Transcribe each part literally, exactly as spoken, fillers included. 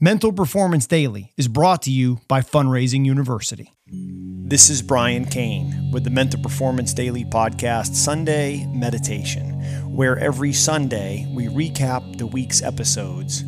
Mental Performance Daily is brought to you by Fundraising University. This is Brian Cain with the Mental Performance Daily Podcast Sunday Meditation, where every Sunday we recap the week's episodes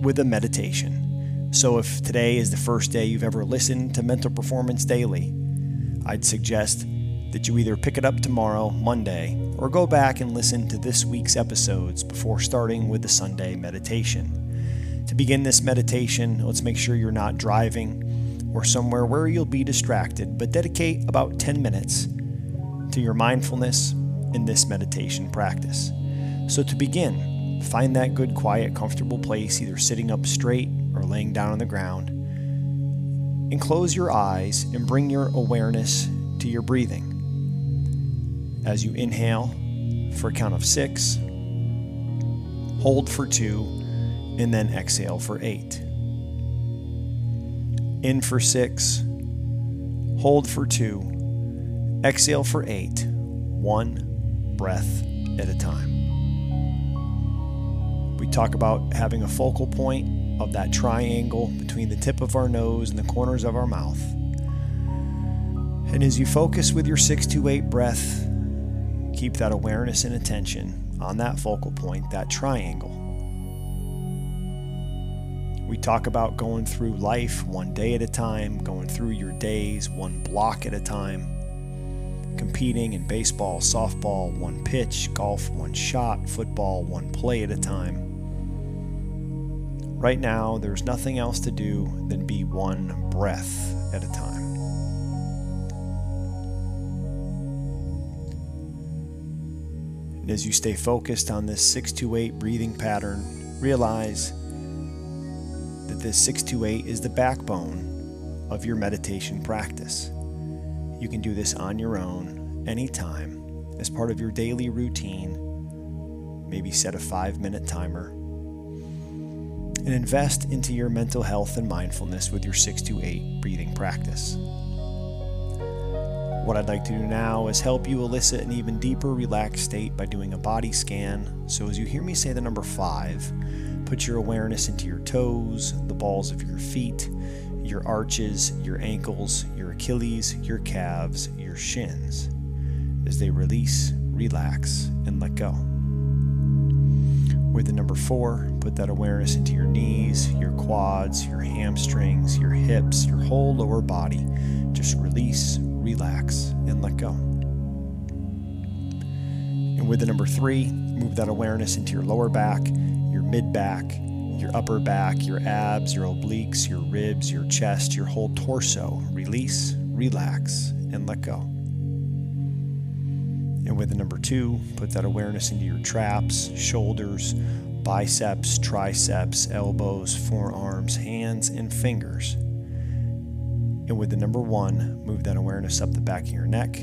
with a meditation. So if today is the first day you've ever listened to Mental Performance Daily, I'd suggest that you either pick it up tomorrow, Monday, or go back and listen to this week's episodes before starting with the Sunday meditation. To begin this meditation, let's make sure you're not driving or somewhere where you'll be distracted, but dedicate about ten minutes to your mindfulness in this meditation practice. So to begin, find that good, quiet, comfortable place, either sitting up straight or laying down on the ground, and close your eyes and bring your awareness to your breathing. As you inhale for a count of six, hold for two, and then exhale for eight. In for six, hold for two, exhale for eight, one breath at a time. We talk about having a focal point of that triangle between the tip of our nose and the corners of our mouth. And as you focus with your six to eight breath, keep that awareness and attention on that focal point, that triangle. We talk about going through life one day at a time, going through your days one block at a time, competing in baseball, softball, one pitch, golf, one shot, football, one play at a time. Right now, there's nothing else to do than be one breath at a time. And as you stay focused on this six two eight breathing pattern, realize that this six two eight is the backbone of your meditation practice. You can do this on your own, anytime, as part of your daily routine. Maybe set a five-minute timer. And invest into your mental health and mindfulness with your six two eight breathing practice. What I'd like to do now is help you elicit an even deeper relaxed state by doing a body scan. So as you hear me say the number five, put your awareness into your toes, the balls of your feet, your arches, your ankles, your Achilles, your calves, your shins, as they release, relax, and let go. With the number four, put that awareness into your knees, your quads, your hamstrings, your hips, your whole lower body. Just release, relax, and let go. And with the number three, move that awareness into your lower back, your mid-back, your upper back, your abs, your obliques, your ribs, your chest, your whole torso. Release, relax, and let go. And with the number two, put that awareness into your traps, shoulders, biceps, triceps, elbows, forearms, hands, and fingers. And with the number one, move that awareness up the back of your neck,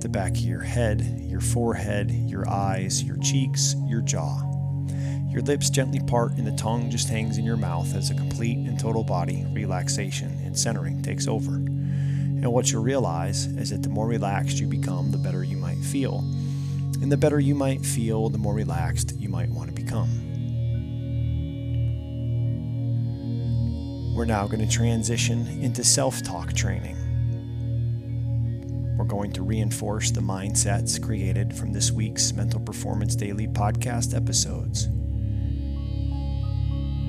the back of your head, your forehead, your eyes, your cheeks, your jaw. Your lips gently part and the tongue just hangs in your mouth as a complete and total body relaxation and centering takes over. And what you'll realize is that the more relaxed you become, the better you might feel. And the better you might feel, the more relaxed you might want to become. We're now going to transition into self-talk training. We're going to reinforce the mindsets created from this week's Mental Performance Daily podcast episodes.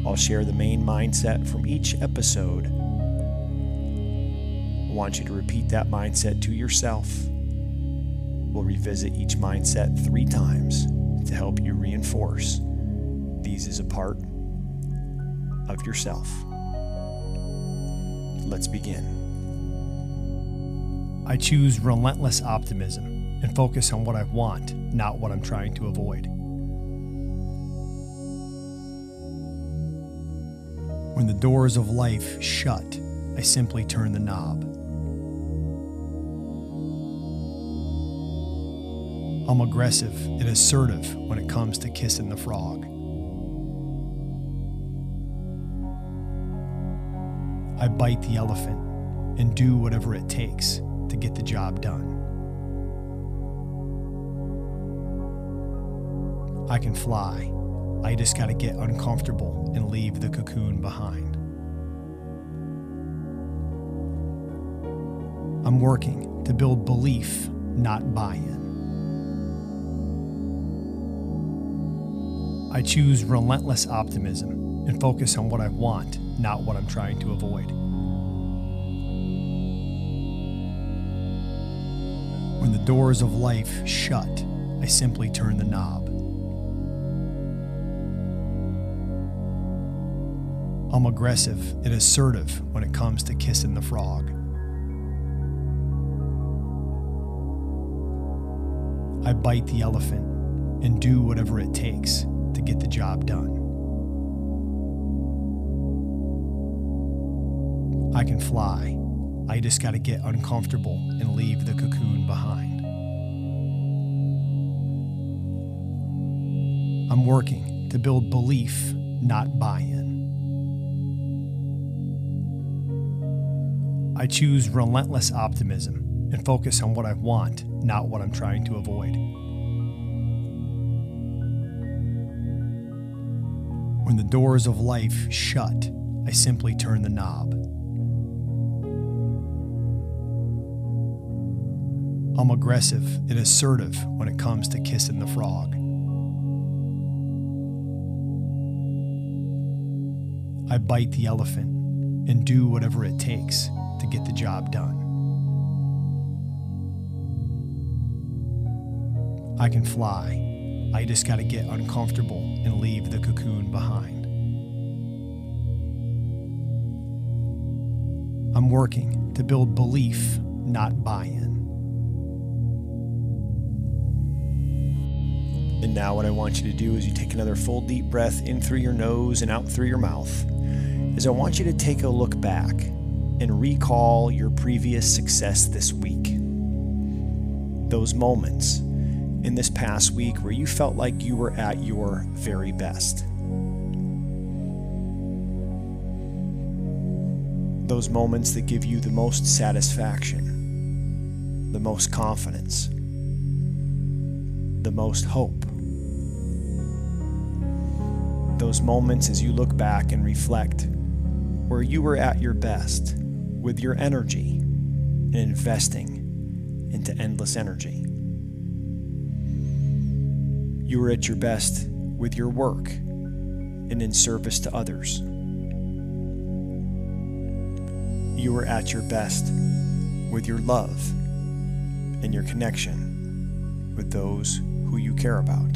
I'll share the main mindset from each episode. I want you to repeat that mindset to yourself. We'll revisit each mindset three times to help you reinforce these as a part of yourself. Let's begin. I choose relentless optimism and focus on what I want, not what I'm trying to avoid. When the doors of life shut, I simply turn the knob. I'm aggressive and assertive when it comes to kissing the frog. I bite the elephant and do whatever it takes to get the job done. I can fly, I just got to get uncomfortable and leave the cocoon behind. I'm working to build belief, not buy-in. I choose relentless optimism and focus on what I want, not what I'm trying to avoid. When the doors of life shut, I simply turn the knob. I'm aggressive and assertive when it comes to kissing the frog. I bite the elephant and do whatever it takes to get the job done. I can fly. I just got to get uncomfortable and leave the cocoon behind. I'm working to build belief, not buy-in. I choose relentless optimism and focus on what I want, not what I'm trying to avoid. When the doors of life shut, I simply turn the knob. I'm aggressive and assertive when it comes to kissing the frog. I bite the elephant and do whatever it takes to get the job done. I can fly. I just got to get uncomfortable and leave the cocoon behind. I'm working to build belief, not buy-in. And now what I want you to do is you take another full deep breath in through your nose and out through your mouth. Is I want you to take a look back and recall your previous success this week. Those moments in this past week where you felt like you were at your very best. Those moments that give you the most satisfaction, the most confidence, the most hope. Those moments as you look back and reflect where you were at your best with your energy and investing into endless energy. You were at your best with your work and in service to others. You were at your best with your love and your connection with those who you care about.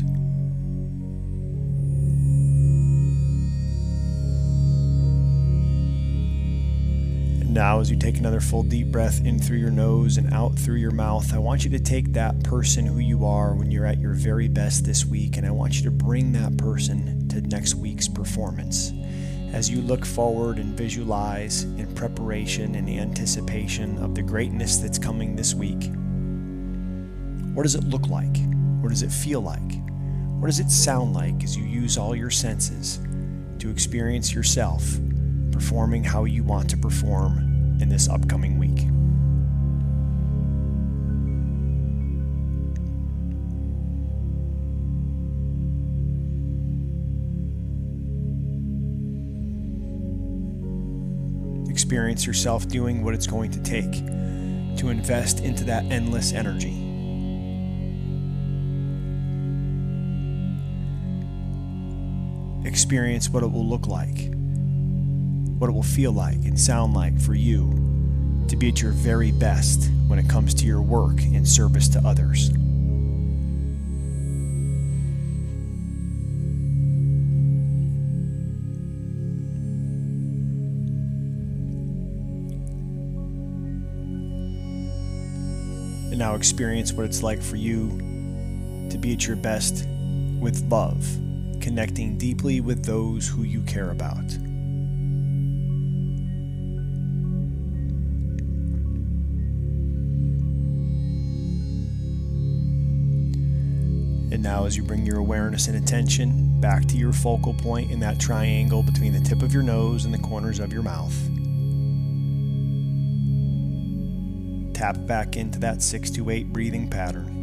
And now as you take another full deep breath in through your nose and out through your mouth, I want you to take that person who you are when you're at your very best this week, and I want you to bring that person to next week's performance. As you look forward and visualize in preparation and the anticipation of the greatness that's coming this week, what does it look like? What does it feel like? What does it sound like as you use all your senses to experience yourself performing how you want to perform in this upcoming week? Experience yourself doing what it's going to take to invest into that endless energy. Experience what it will look like, what it will feel like and sound like for you to be at your very best when it comes to your work and service to others. And now experience what it's like for you to be at your best with love, connecting deeply with those who you care about. Now as you bring your awareness and attention back to your focal point in that triangle between the tip of your nose and the corners of your mouth, tap back into that six to eight breathing pattern.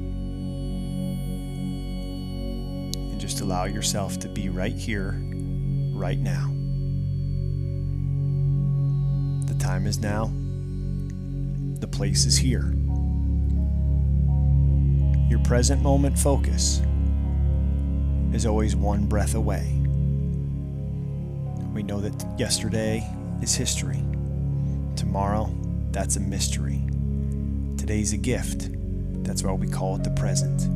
and just allow yourself to be right here, right now. The time is now. The place is here. Your present moment focus is always one breath away. We know that yesterday is history. Tomorrow, that's a mystery. Today's a gift. That's why we call it the present.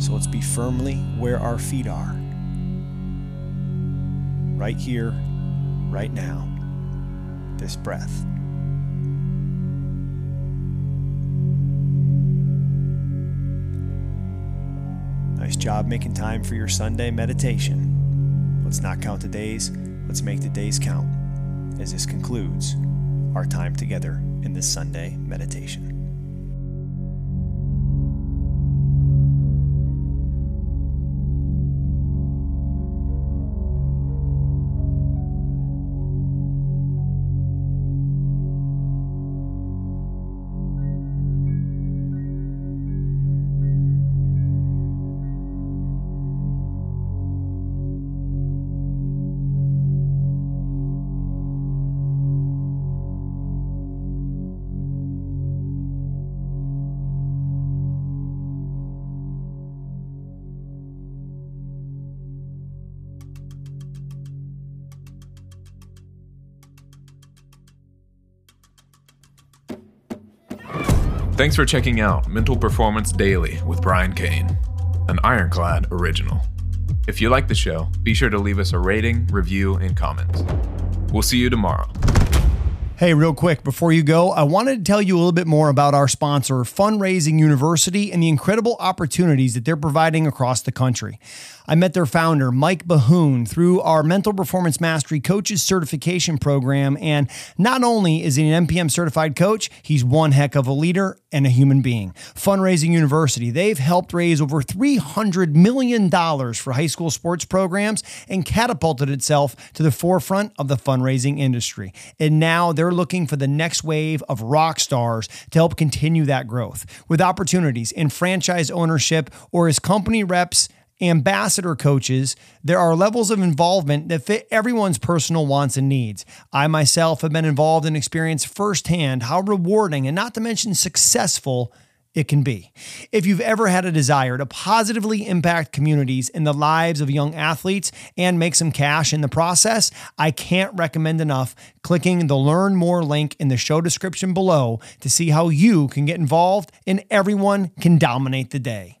So let's be firmly where our feet are. Right here, right now. This breath. Nice job making time for your Sunday meditation. Let's not count the days. Let's make the days count, as this concludes our time together in this Sunday meditation. Thanks for checking out Mental Performance Daily with Brian Cain, an Ironclad original. If you like the show, be sure to leave us a rating, review, and comments. We'll see you tomorrow. Hey, real quick, before you go, I wanted to tell you a little bit more about our sponsor, Fundraising University, and the incredible opportunities that they're providing across the country. I met their founder, Mike Bahoon, through our Mental Performance Mastery Coaches Certification Program, and not only is he an M P M certified coach, he's one heck of a leader and a human being. Fundraising University, they've helped raise over three hundred million dollars for high school sports programs and catapulted itself to the forefront of the fundraising industry. And now they're looking for the next wave of rock stars to help continue that growth with opportunities in franchise ownership or as company reps, ambassador coaches. There are levels of involvement that fit everyone's personal wants and needs. I myself have been involved and experienced firsthand how rewarding and not to mention successful it can be. If you've ever had a desire to positively impact communities and the lives of young athletes and make some cash in the process, I can't recommend enough clicking the Learn More link in the show description below to see how you can get involved and everyone can dominate the day.